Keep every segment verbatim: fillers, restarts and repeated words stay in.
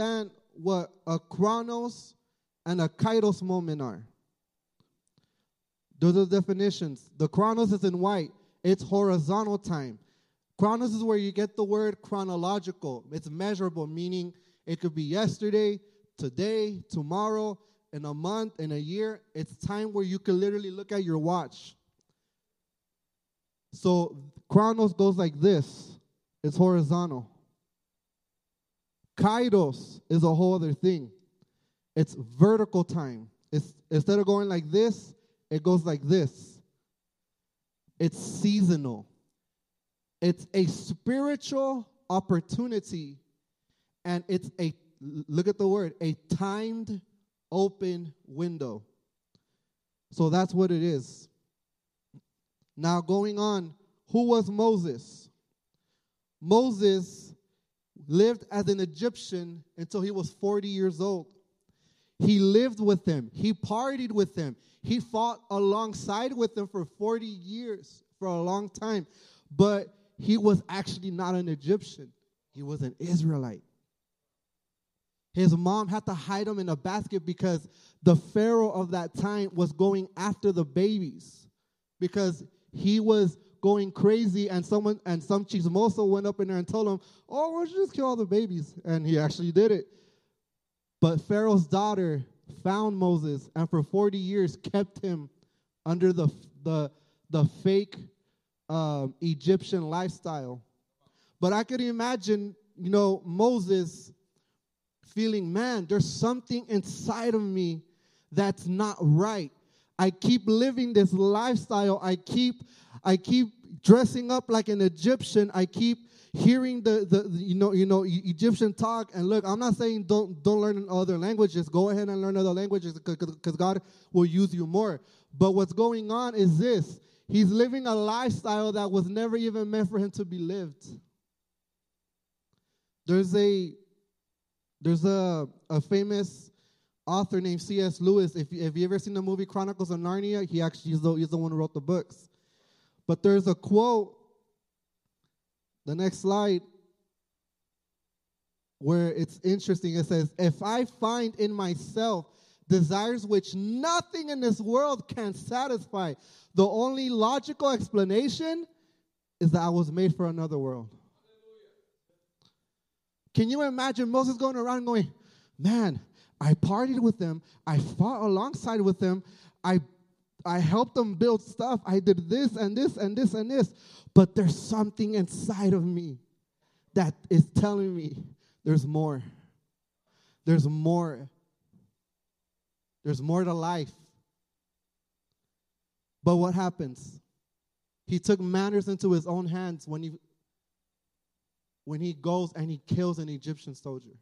understand what a chronos and a kairos moment are. Those are the definitions. The chronos is in white. It's horizontal time. Chronos is where you get the word chronological. It's measurable, meaning it could be yesterday, today, tomorrow, in a month, in a year. It's time where you can literally look at your watch. So chronos goes like this. It's horizontal. Kairos is a whole other thing. It's vertical time. It's, instead of going like this, it goes like this. It's seasonal. It's a spiritual opportunity, and it's a, look at the word, a timed open window. So that's what it is. Now going on, who was Moses? Moses lived as an Egyptian until he was forty years old. He lived with them. He partied with them. He fought alongside with them for forty years, for a long time. But he was actually not an Egyptian. He was an Israelite. His mom had to hide him in a basket because the Pharaoh of that time was going after the babies because he was going crazy, and someone and some chismoso went up in there and told him, oh, why don't you just kill all the babies? And he actually did it. But Pharaoh's daughter found Moses and for forty years kept him under the the, the fake um, Egyptian lifestyle. But I could imagine, you know, Moses feeling, man, there's something inside of me that's not right. I keep living this lifestyle. I keep I keep dressing up like an Egyptian. I keep hearing the, the you know you know Egyptian talk. And look, I'm not saying don't don't learn other languages. Go ahead and learn other languages because God will use you more. But what's going on is this. He's living a lifestyle that was never even meant for him to be lived. There's a there's a, a famous author named C S Lewis. If you, have you ever seen the movie Chronicles of Narnia? He actually he's the, he's the one who wrote the books. But there's a quote, the next slide, where it's interesting. It says, if I find in myself desires which nothing in this world can satisfy, the only logical explanation is that I was made for another world. Hallelujah. Can you imagine Moses going around going, man, I partied with them. I fought alongside with them. I I helped them build stuff. I did this and this and this and this. But there's something inside of me that is telling me there's more. There's more. There's more to life. But what happens? He took matters into his own hands when he when he goes and he kills an Egyptian soldier.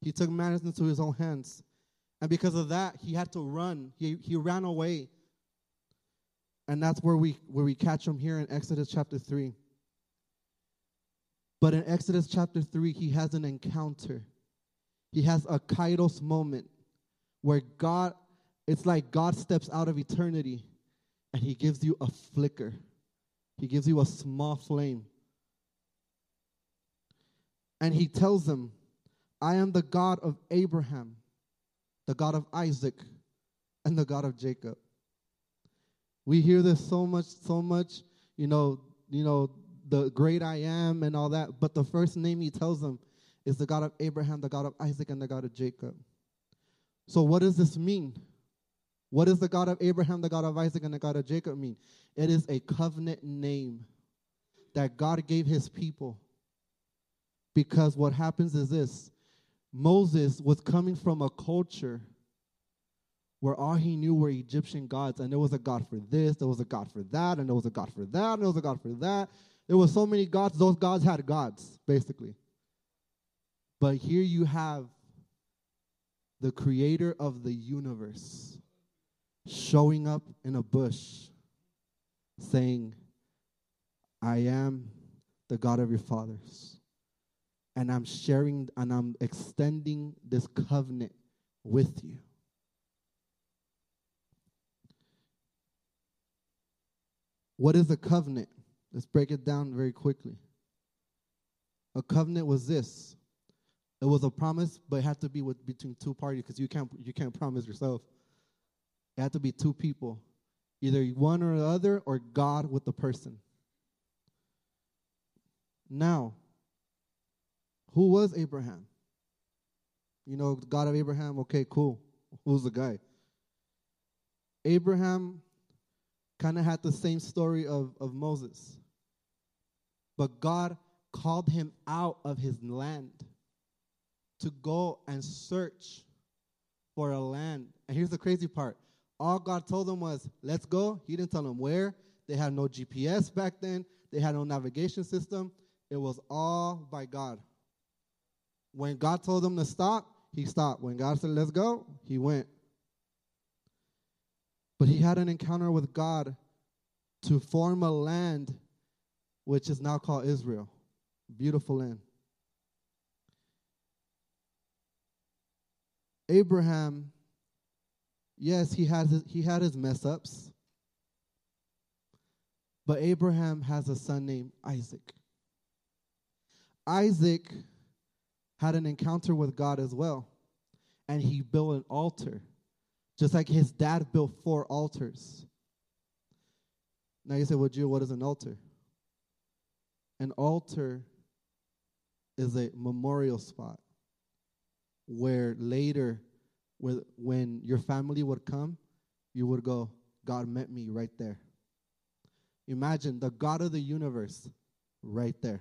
He took matters into his own hands. And because of that, he had to run. He he ran away. And that's where we where we catch him here in Exodus chapter three. But in Exodus chapter three, he has an encounter. He has a kairos moment where God, it's like God steps out of eternity and he gives you a flicker. He gives you a small flame. And he tells him, I am the God of Abraham, the God of Isaac, and the God of Jacob. We hear this so much, so much, you know, you know, the great I am and all that. But the first name he tells them is the God of Abraham, the God of Isaac, and the God of Jacob. So what does this mean? What does the God of Abraham, the God of Isaac, and the God of Jacob mean? It is a covenant name that God gave his people. Because what happens is this. Moses was coming from a culture where all he knew were Egyptian gods, and there was a god for this, there was a god for that, and there was a god for that, and there was a god for that. There were so many gods, those gods had gods, basically. But here you have the creator of the universe showing up in a bush saying, I am the God of your fathers. And I'm sharing and I'm extending this covenant with you. What is a covenant? Let's break it down very quickly. A covenant was this. It was a promise, but it had to be with, between two parties because you can't you can't promise yourself. It had to be two people, either one or the other, or God with the person. Now, who was Abraham? You know, God of Abraham, okay, cool. Who's the guy? Abraham kind of had the same story of, of Moses. But God called him out of his land to go and search for a land. And here's the crazy part. All God told him was, let's go. He didn't tell him where. They had no G P S back then. They had no navigation system. It was all by God. When God told him to stop, he stopped. When God said, let's go, he went. But he had an encounter with God to form a land which is now called Israel. Beautiful land. Abraham, yes, he has his, he had his mess ups. But Abraham has a son named Isaac. Isaac had an encounter with God as well. And he built an altar, just like his dad built four altars. Now you say, well, Gio, what is an altar? An altar is a memorial spot where later, with, when your family would come, you would go, God met me right there. Imagine the God of the universe right there.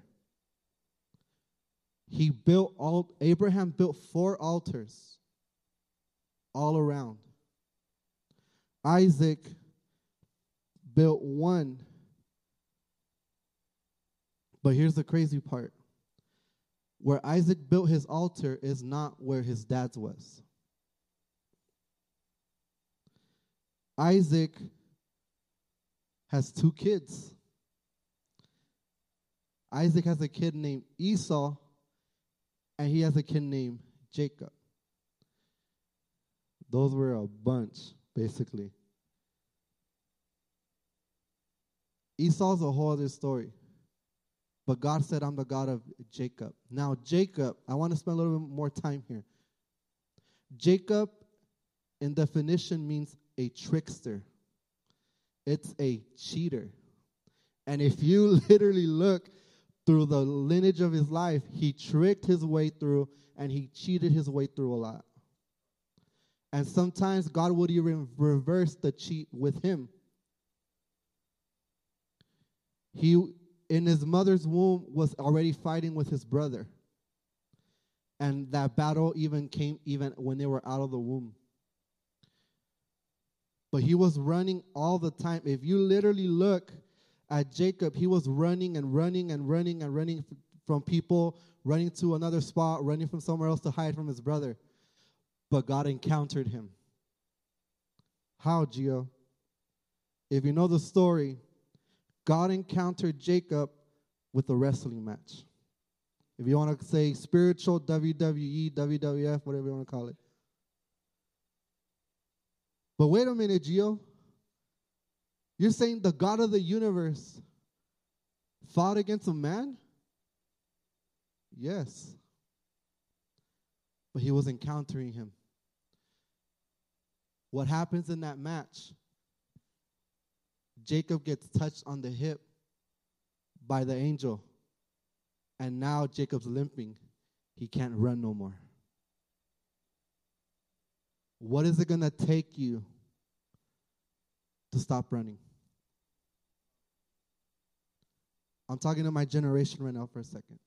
He built all, Abraham built four altars all around. Isaac built one. But here's the crazy part. Where Isaac built his altar is not where his dad's was. Isaac has two kids. Isaac has a kid named Esau, and he has a kid named Jacob. Those were a bunch, basically. Esau's a whole other story. But God said, I'm the God of Jacob. Now, Jacob, I want to spend a little bit more time here. Jacob, in definition, means a trickster. It's a cheater. And if you literally look through the lineage of his life, he tricked his way through, and he cheated his way through a lot. And sometimes God would even reverse the cheat with him. He... in his mother's womb, was already fighting with his brother. And that battle even came even when they were out of the womb. But he was running all the time. If you literally look at Jacob, he was running and running and running and running from people, running to another spot, running from somewhere else to hide from his brother. But God encountered him. How, Gio? If you know the story, God encountered Jacob with a wrestling match. If you want to say spiritual, W W E, W W F, whatever you want to call it. But wait a minute, Gio. You're saying the God of the universe fought against a man? Yes. But he was encountering him. What happens in that match? Jacob gets touched on the hip by the angel, and now Jacob's limping. He can't run no more. What is it going to take you to stop running? I'm talking to my generation right now for a second.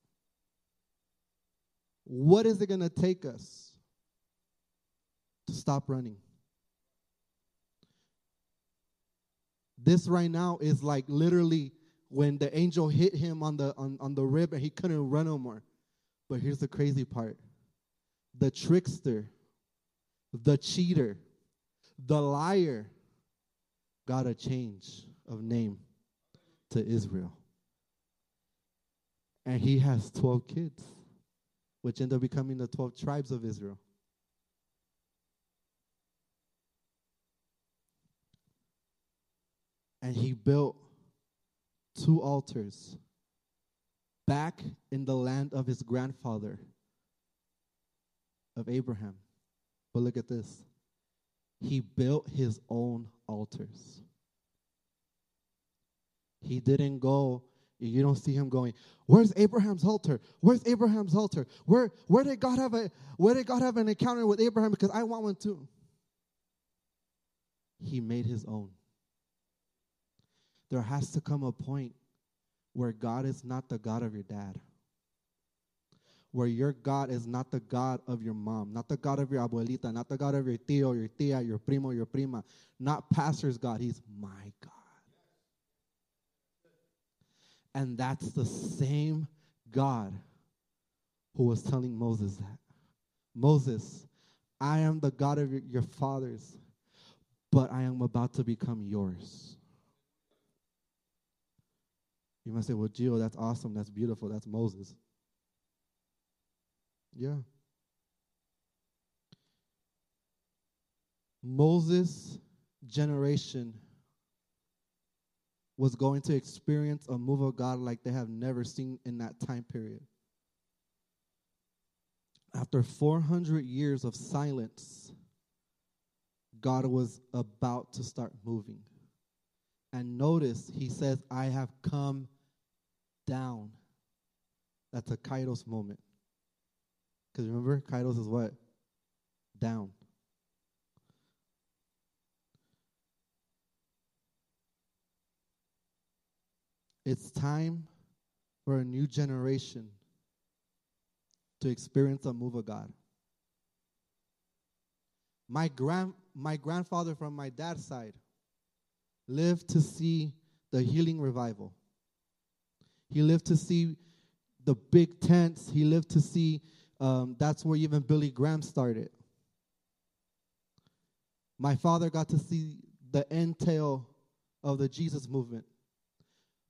What is it going to take us to stop running? This right now is like literally when the angel hit him on the on, on the rib and he couldn't run no more. But here's the crazy part. The trickster, the cheater, the liar got a change of name to Israel. And he has twelve kids, which end up becoming the twelve tribes of Israel. And he built two altars back in the land of his grandfather of Abraham. But look at this. He built his own altars. He didn't go, you don't see him going, where's Abraham's altar? Where's Abraham's altar? Where where did God have a where did God have an encounter with Abraham? Because I want one too. He made his own. There has to come a point where God is not the God of your dad. Where your God is not the God of your mom, not the God of your abuelita, not the God of your tío, your tía, your primo, your prima, not pastor's God. He's my God. And that's the same God who was telling Moses that. Moses, I am the God of your, your fathers, but I am about to become yours. You must say, well, Gio, that's awesome. That's beautiful. That's Moses. Yeah. Moses' generation was going to experience a move of God like they have never seen in that time period. After four hundred years of silence, God was about to start moving. And notice, he says, I have come down. That's a kairos moment. Because remember, kairos is what? Down. It's time for a new generation to experience a move of God. My grand, my grandfather from my dad's side lived to see the healing revival. He lived to see the big tents. He lived to see Um, that's where even Billy Graham started. My father got to see the entail of the Jesus movement.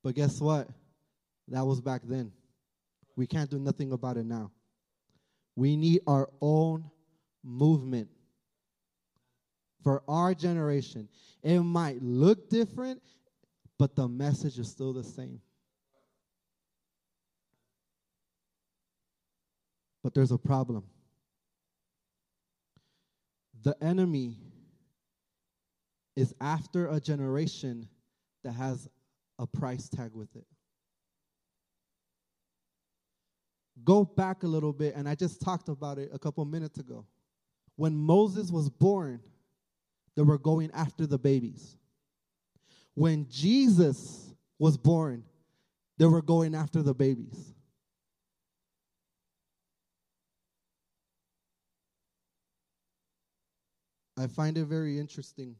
But guess what? That was back then. We can't do nothing about it now. We need our own movement for our generation. It might look different, but the message is still the same. But there's a problem. The enemy is after a generation that has a price tag with it. Go back a little bit, and I just talked about it a couple minutes ago. When Moses was born, they were going after the babies. When Jesus was born, they were going after the babies. I find it very interesting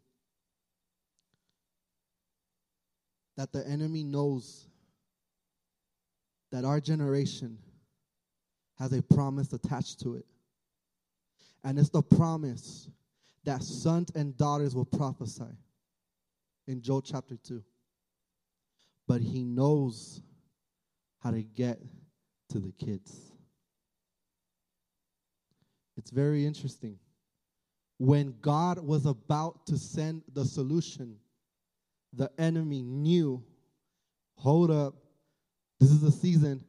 that the enemy knows that our generation has a promise attached to it. And it's the promise that sons and daughters will prophesy in Joel chapter two. But he knows how to get to the kids. It's very interesting. When God was about to send the solution, the enemy knew, hold up, this is the season.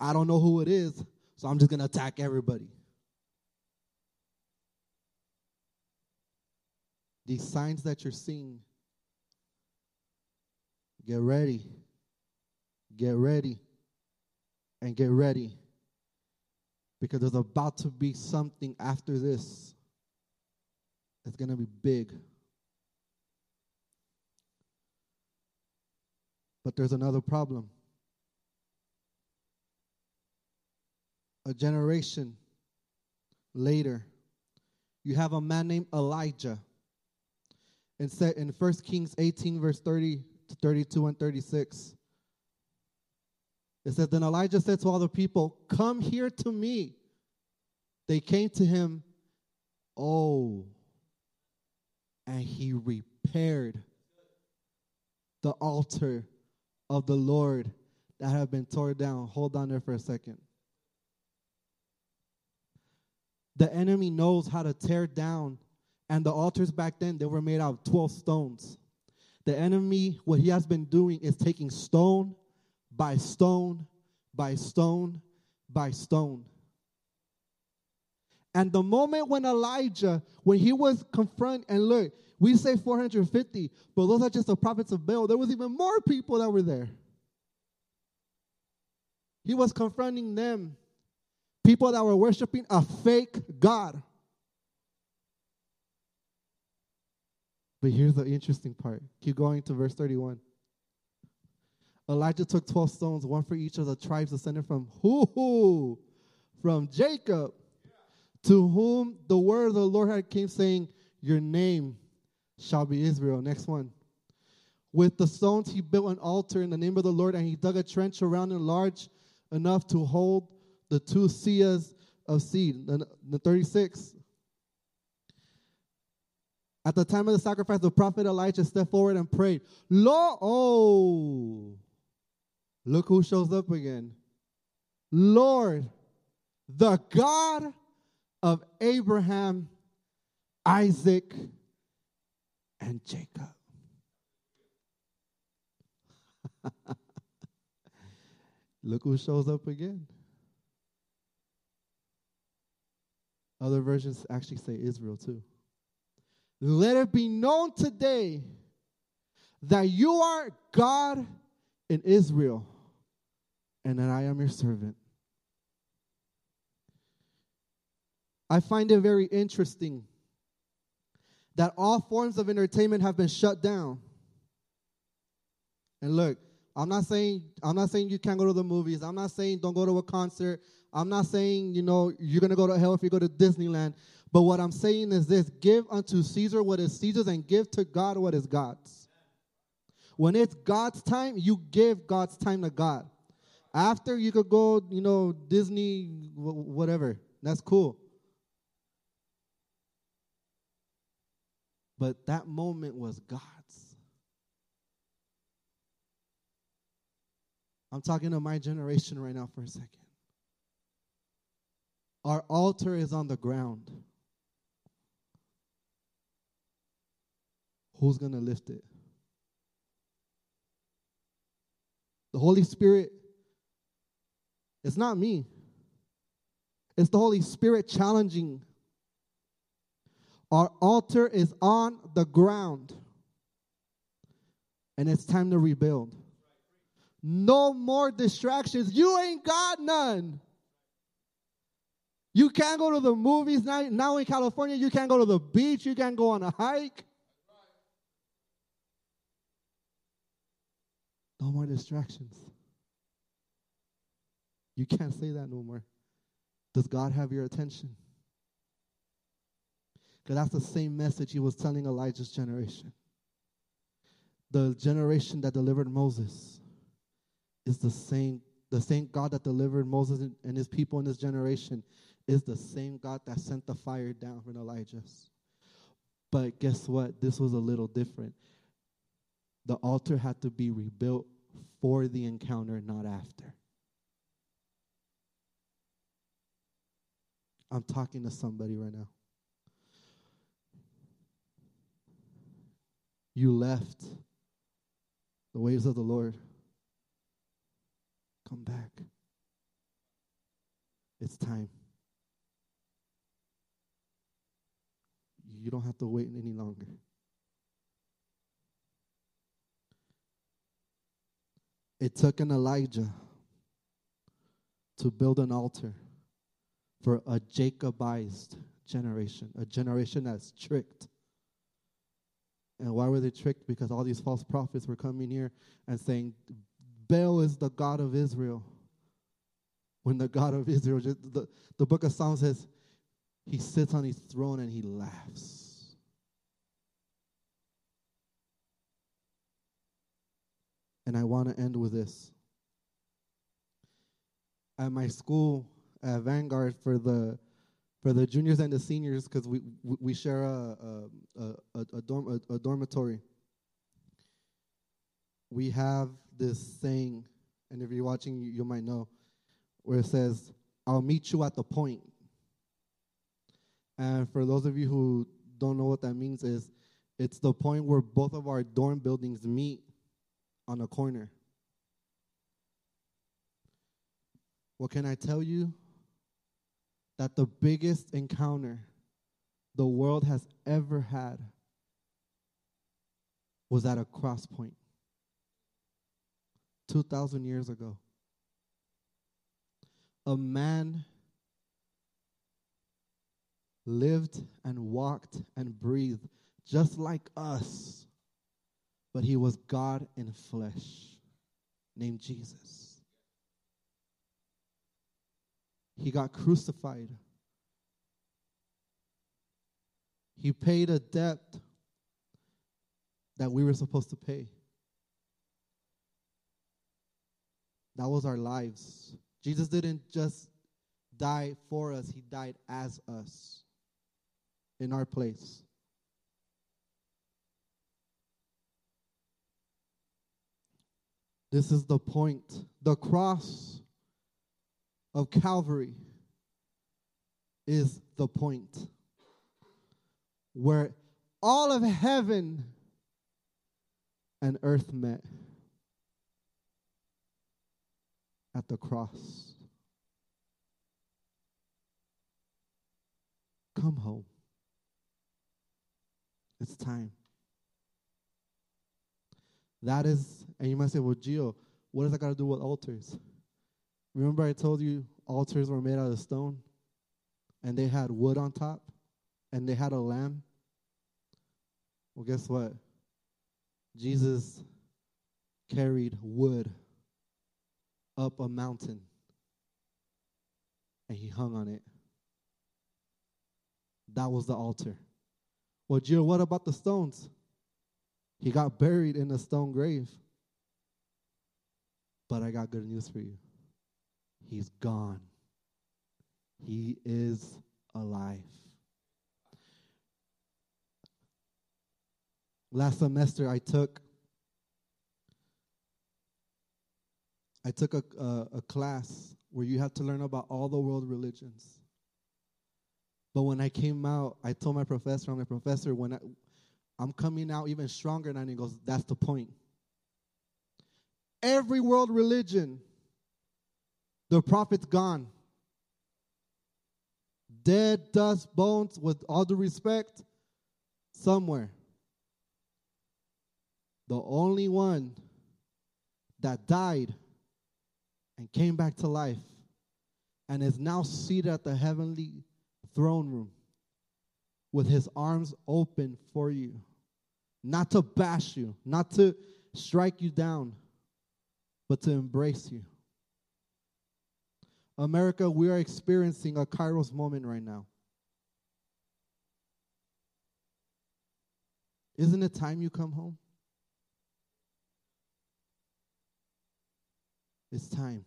I don't know who it is, so I'm just going to attack everybody. These signs that you're seeing, get ready, get ready, and get ready, because there's about to be something after this. It's going to be big. But there's another problem. A generation later, you have a man named Elijah. And said in First Kings eighteen, verse thirty to thirty-two and thirty-six, it says, then Elijah said to all the people, come here to me. They came to him, oh, and he repaired the altar of the Lord that had been torn down. Hold on there for a second. The enemy knows how to tear down. And the altars back then, they were made out of twelve stones. The enemy, what he has been doing is taking stone by stone by stone by stone. And the moment when Elijah, when he was confronted, and look, we say four hundred fifty, but those are just the prophets of Baal. There was even more people that were there. He was confronting them, people that were worshiping a fake god. But here's the interesting part. Keep going to verse thirty-one. Elijah took twelve stones, one for each of the tribes descended from who? From Jacob, to whom the word of the Lord had came, saying, your name shall be Israel. Next one. With the stones he built an altar in the name of the Lord, and he dug a trench around it large enough to hold the two seahs of seed. The, the thirty-six. At the time of the sacrifice, the prophet Elijah stepped forward and prayed, Lord, oh, look who shows up again. Lord, the God of Abraham, Isaac, and Jacob. Look who shows up again. Other versions actually say Israel too. Let it be known today that you are God in Israel and that I am your servant. I find it very interesting that all forms of entertainment have been shut down. And look, I'm not saying I'm not saying you can't go to the movies. I'm not saying don't go to a concert. I'm not saying, you know, you're going to go to hell if you go to Disneyland. But what I'm saying is this, give unto Caesar what is Caesar's and give to God what is God's. When it's God's time, you give God's time to God. After, you could go, you know, Disney, whatever. That's cool. But that moment was God's. I'm talking to my generation right now for a second. Our altar is on the ground. Who's going to lift it? The Holy Spirit. It's not me. It's the Holy Spirit challenging. Our altar is on the ground. And it's time to rebuild. No more distractions. You ain't got none. You can't go to the movies now, now in California. You can't go to the beach. You can't go on a hike. No more distractions. You can't say that no more. Does God have your attention? Because that's the same message he was telling Elijah's generation. The generation that delivered Moses is the same. The same God that delivered Moses and his people in this generation is the same God that sent the fire down from Elijah's. But guess what? This was a little different. The altar had to be rebuilt for the encounter, not after. I'm talking to somebody right now. You left the ways of the Lord. Come back. It's time. You don't have to wait any longer. It took an Elijah to build an altar for a Jacobized generation, a generation that's tricked. And why were they tricked? Because all these false prophets were coming here and saying, Baal is the God of Israel. When the God of Israel, the, the book of Psalms says, he sits on his throne and he laughs. And I want to end with this. At my school, at Vanguard, for the for the juniors and the seniors, because we, we share a, a, a, a, dorm, a, a dormitory, we have this saying, and if you're watching, you, you might know, where it says, I'll meet you at the point. And for those of you who don't know what that means, is it's the point where both of our dorm buildings meet on a corner. What can I tell you? that the biggest encounter the world has ever had was at a cross point two thousand years ago. A man lived and walked and breathed just like us, but he was God in flesh, named Jesus. He got crucified. He paid a debt that we were supposed to pay. That was our lives. Jesus didn't just die for us. He died as us in our place. This is the point. The cross of Calvary is the point where all of heaven and earth met at the cross. Come home. It's time. That is, and you might say, well, Gio, what does that got to do with altars? Remember I told you altars were made out of stone, and they had wood on top, and they had a lamb? Well, guess what? Jesus carried wood up a mountain, and he hung on it. That was the altar. Well, Gio, what about the stones? He got buried in a stone grave. But I got good news for you. He's gone. He is alive. Last semester, I took I took a, a, a class where you had to learn about all the world religions. But when I came out, I told my professor, I'm like, professor, when I, I'm coming out even stronger than I, and he goes, that's the point. Every world religion, the prophet's gone. Dead, dust, bones, with all due respect, somewhere. The only one that died and came back to life and is now seated at the heavenly throne room with his arms open for you, not to bash you, not to strike you down, but to embrace you. America, we are experiencing a Kairos moment right now. Isn't it time you come home? It's time.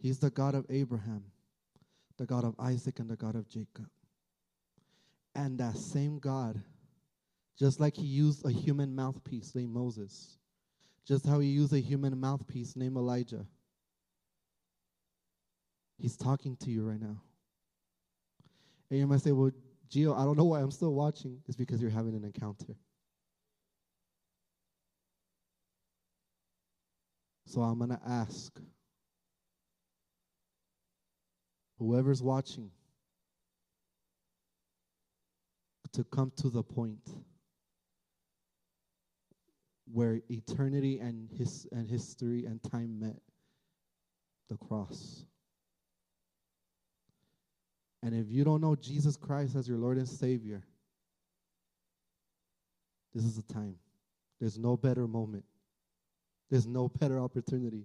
He's the God of Abraham, the God of Isaac, and the God of Jacob. And that same God, just like he used a human mouthpiece named Moses, just how he used a human mouthpiece named Elijah, he's talking to you right now. And you might say, well, Gio, I don't know why I'm still watching. It's because you're having an encounter. So I'm going to ask whoever's watching to come to the point where eternity and his and history and time met, the cross. And if you don't know Jesus Christ as your Lord and Savior, this is the time. There's no better moment. There's no better opportunity.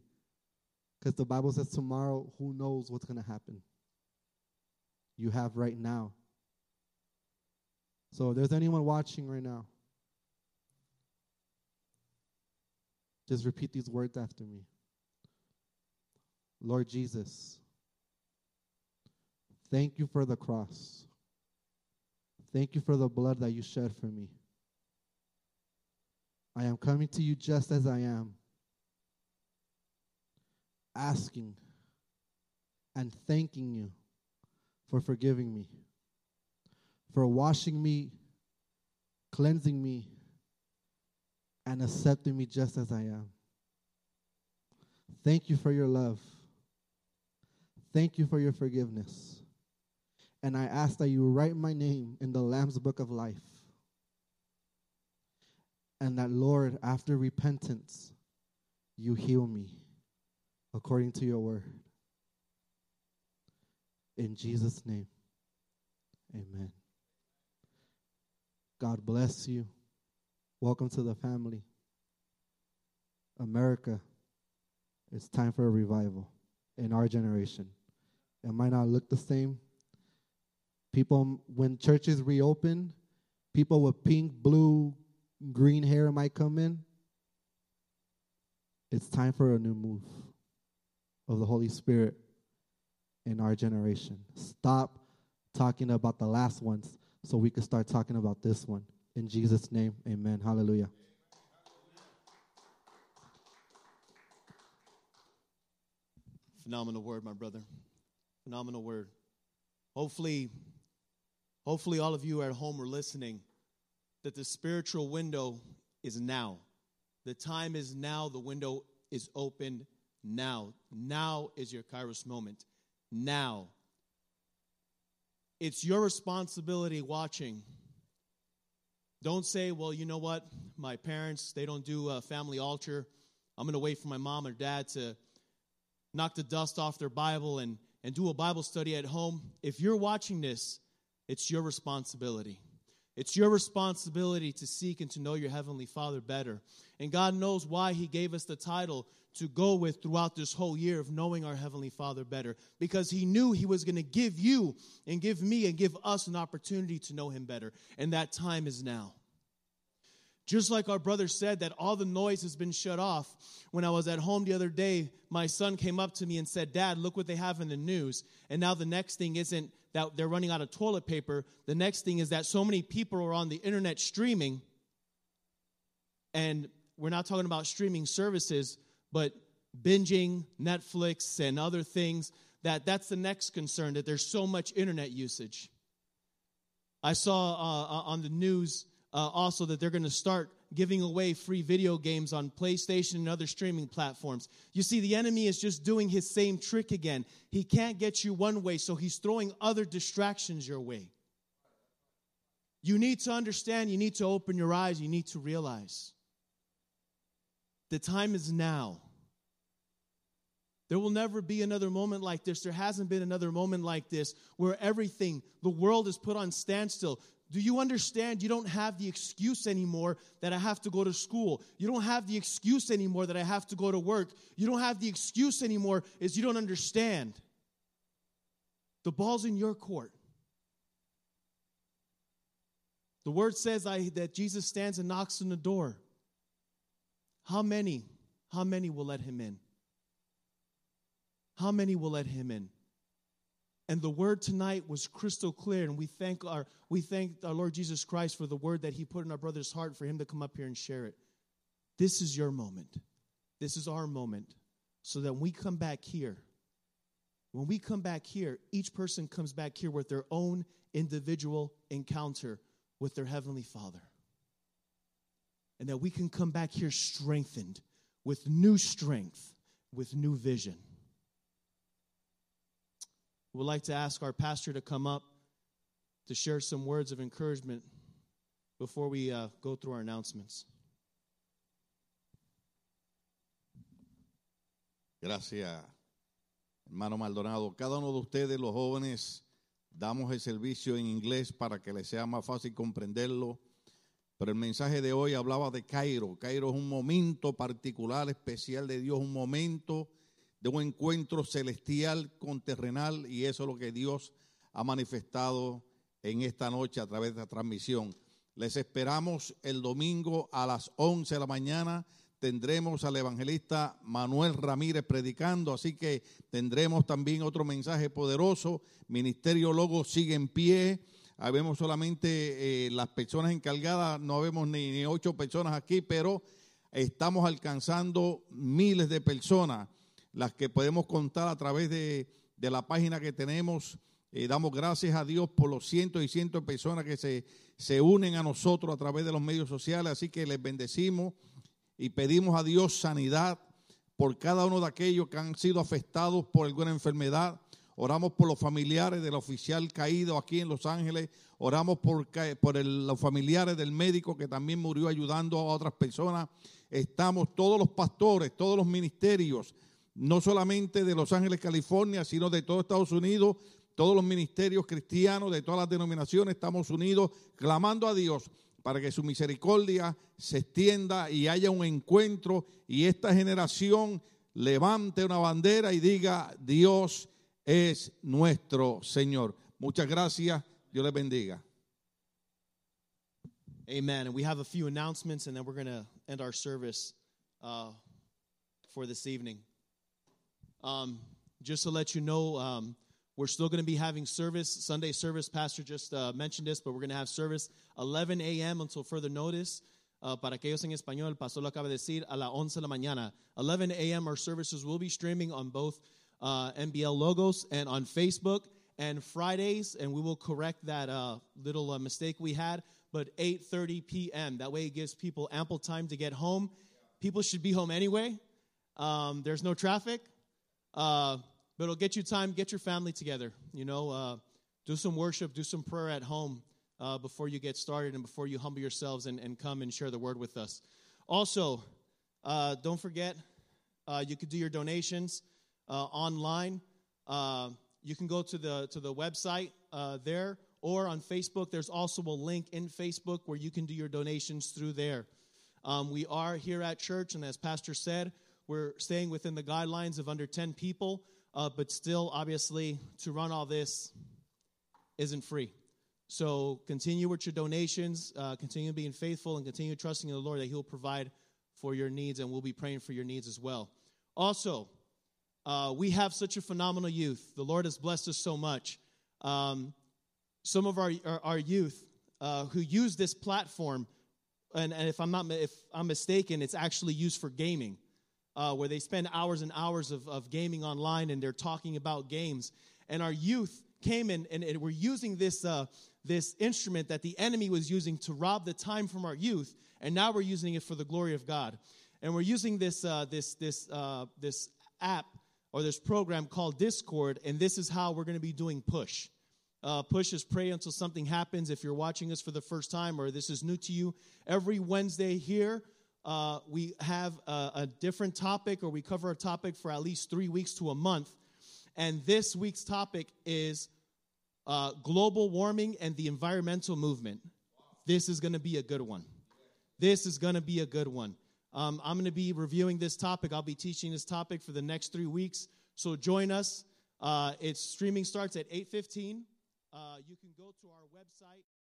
Because the Bible says tomorrow, who knows what's going to happen. You have right now. So if there's anyone watching right now, just repeat these words after me. Lord Jesus, thank you for the cross. Thank you for the blood that you shed for me. I am coming to you just as I am, asking and thanking you for forgiving me, for washing me, cleansing me, and accepting me just as I am. Thank you for your love. Thank you for your forgiveness. And I ask that you write my name in the Lamb's Book of Life. And that, Lord, after repentance, you heal me according to your word. In Jesus' name, amen. God bless you. Welcome to the family. America, it's time for a revival in our generation. It might not look the same. People, when churches reopen, people with pink, blue, green hair might come in. It's time for a new move of the Holy Spirit in our generation. Stop talking about the last ones so we can start talking about this one. In Jesus' name, amen. Hallelujah. Phenomenal word, my brother. Phenomenal word. Hopefully, hopefully all of you at home are listening, that the spiritual window is now. The time is now. The window is open now. Now is your Kairos moment. Now. It's your responsibility watching. Don't say, well, you know what? My parents, they don't do a family altar. I'm going to wait for my mom or dad to knock the dust off their Bible and, and do a Bible study at home. If you're watching this, it's your responsibility. It's your responsibility to seek and to know your Heavenly Father better. And God knows why He gave us the title to go with throughout this whole year of knowing our Heavenly Father better. Because He knew He was going to give you and give me and give us an opportunity to know Him better. And that time is now. Just like our brother said, that all the noise has been shut off. When I was at home the other day, my son came up to me and said, Dad, look what they have in the news. And now the next thing isn't that they're running out of toilet paper. The next thing is that so many people are on the internet streaming. And we're not talking about streaming services, but binging Netflix and other things. That that's the next concern, that there's so much internet usage. I saw uh, on the news Uh, also that they're going to start giving away free video games on PlayStation and other streaming platforms. You see, the enemy is just doing his same trick again. He can't get you one way, so he's throwing other distractions your way. You need to understand, you need to open your eyes, you need to realize the time is now. There will never be another moment like this. There hasn't been another moment like this where everything, the world is put on standstill. Do you understand you don't have the excuse anymore that I have to go to school? You don't have the excuse anymore that I have to go to work. You don't have the excuse anymore is you don't understand. The ball's in your court. The word says I, that Jesus stands and knocks on the door. How many, how many will let him in? How many will let him in? And the word tonight was crystal clear, and we thank our we thank our Lord Jesus Christ for the word that he put in our brother's heart for him to come up here and share it. This is your moment. This is our moment. So that when we come back here, when we come back here, each person comes back here with their own individual encounter with their Heavenly Father. And that we can come back here strengthened with new strength, with new vision. We would like to ask our pastor to come up to share some words of encouragement before we uh, go through our announcements. Gracias, hermano Maldonado. Cada uno de ustedes, los jóvenes, damos el servicio en inglés para que les sea más fácil comprenderlo. Pero el mensaje de hoy hablaba de Kairos. Kairos es un momento particular, especial de Dios, un momento de un encuentro celestial con terrenal, y eso es lo que Dios ha manifestado en esta noche a través de la transmisión. Les esperamos el domingo a las once de la mañana. Tendremos al evangelista Manuel Ramírez predicando, así que tendremos también otro mensaje poderoso. Ministerio Logos sigue en pie. Habemos solamente eh, las personas encargadas, no habemos ni, ni ocho personas aquí, pero estamos alcanzando miles de personas, las que podemos contar a través de, de la página que tenemos. Eh, damos gracias a Dios por los cientos y cientos de personas que se, se unen a nosotros a través de los medios sociales. Así que les bendecimos y pedimos a Dios sanidad por cada uno de aquellos que han sido afectados por alguna enfermedad. Oramos por los familiares del oficial caído aquí en Los Ángeles. Oramos por, por el, los familiares del médico que también murió ayudando a otras personas. Estamos todos los pastores, todos los ministerios, no solamente de Los Ángeles, California, sino de todo Estados Unidos, todos los ministerios cristianos de todas las denominaciones, estamos unidos clamando a Dios para que su misericordia se extienda y haya un encuentro y esta generación levante una bandera y diga: Dios es nuestro Señor. Muchas gracias. Dios les bendiga. Amen. And we have a few announcements and then we're going to end our service uh, for this evening. Um, just to let you know, um, we're still going to be having service, Sunday service. Pastor just uh, mentioned this, but we're going to have service eleven a.m. until further notice. Uh, para aquellos en español, el pastor lo acaba de decir, a las once de la mañana. eleven a.m. our services will be streaming on both uh, M B L Logos and on Facebook and Fridays, and we will correct that uh, little uh, mistake we had, but eight thirty p.m. That way it gives people ample time to get home. People should be home anyway. Um, there's no traffic. Uh, but it'll get you time, get your family together, you know, uh, do some worship, do some prayer at home uh, before you get started and before you humble yourselves and, and come and share the word with us. Also, uh, don't forget, uh, you could do your donations uh, online. Uh, you can go to the to the website uh, there or on Facebook. There's also a link in Facebook where you can do your donations through there. Um, we are here at church, and as Pastor said, we're staying within the guidelines of under ten people, uh, but still, obviously, to run all this isn't free. So continue with your donations, uh, continue being faithful, and continue trusting in the Lord that He'll provide for your needs, and we'll be praying for your needs as well. Also, uh, we have such a phenomenal youth. The Lord has blessed us so much. Um, some of our, our, our youth uh, who use this platform, and, and if I'm not if I'm mistaken, it's actually used for gaming. Uh, where they spend hours and hours of, of gaming online, and they're talking about games. And our youth came in, and, and were using this uh, this instrument that the enemy was using to rob the time from our youth, and now we're using it for the glory of God. And we're using this uh, this this uh, this app or this program called Discord, and this is how we're going to be doing push. Uh, push is pray until something happens. If you're watching us for the first time or this is new to you, every Wednesday here, Uh, we have a, a different topic, or we cover a topic for at least three weeks to a month. And this week's topic is uh, global warming and the environmental movement. This is going to be a good one. This is going to be a good one. Um, I'm going to be reviewing this topic. I'll be teaching this topic for the next three weeks. So join us. Uh, it's streaming starts at eight fifteen. Uh, you can go to our website.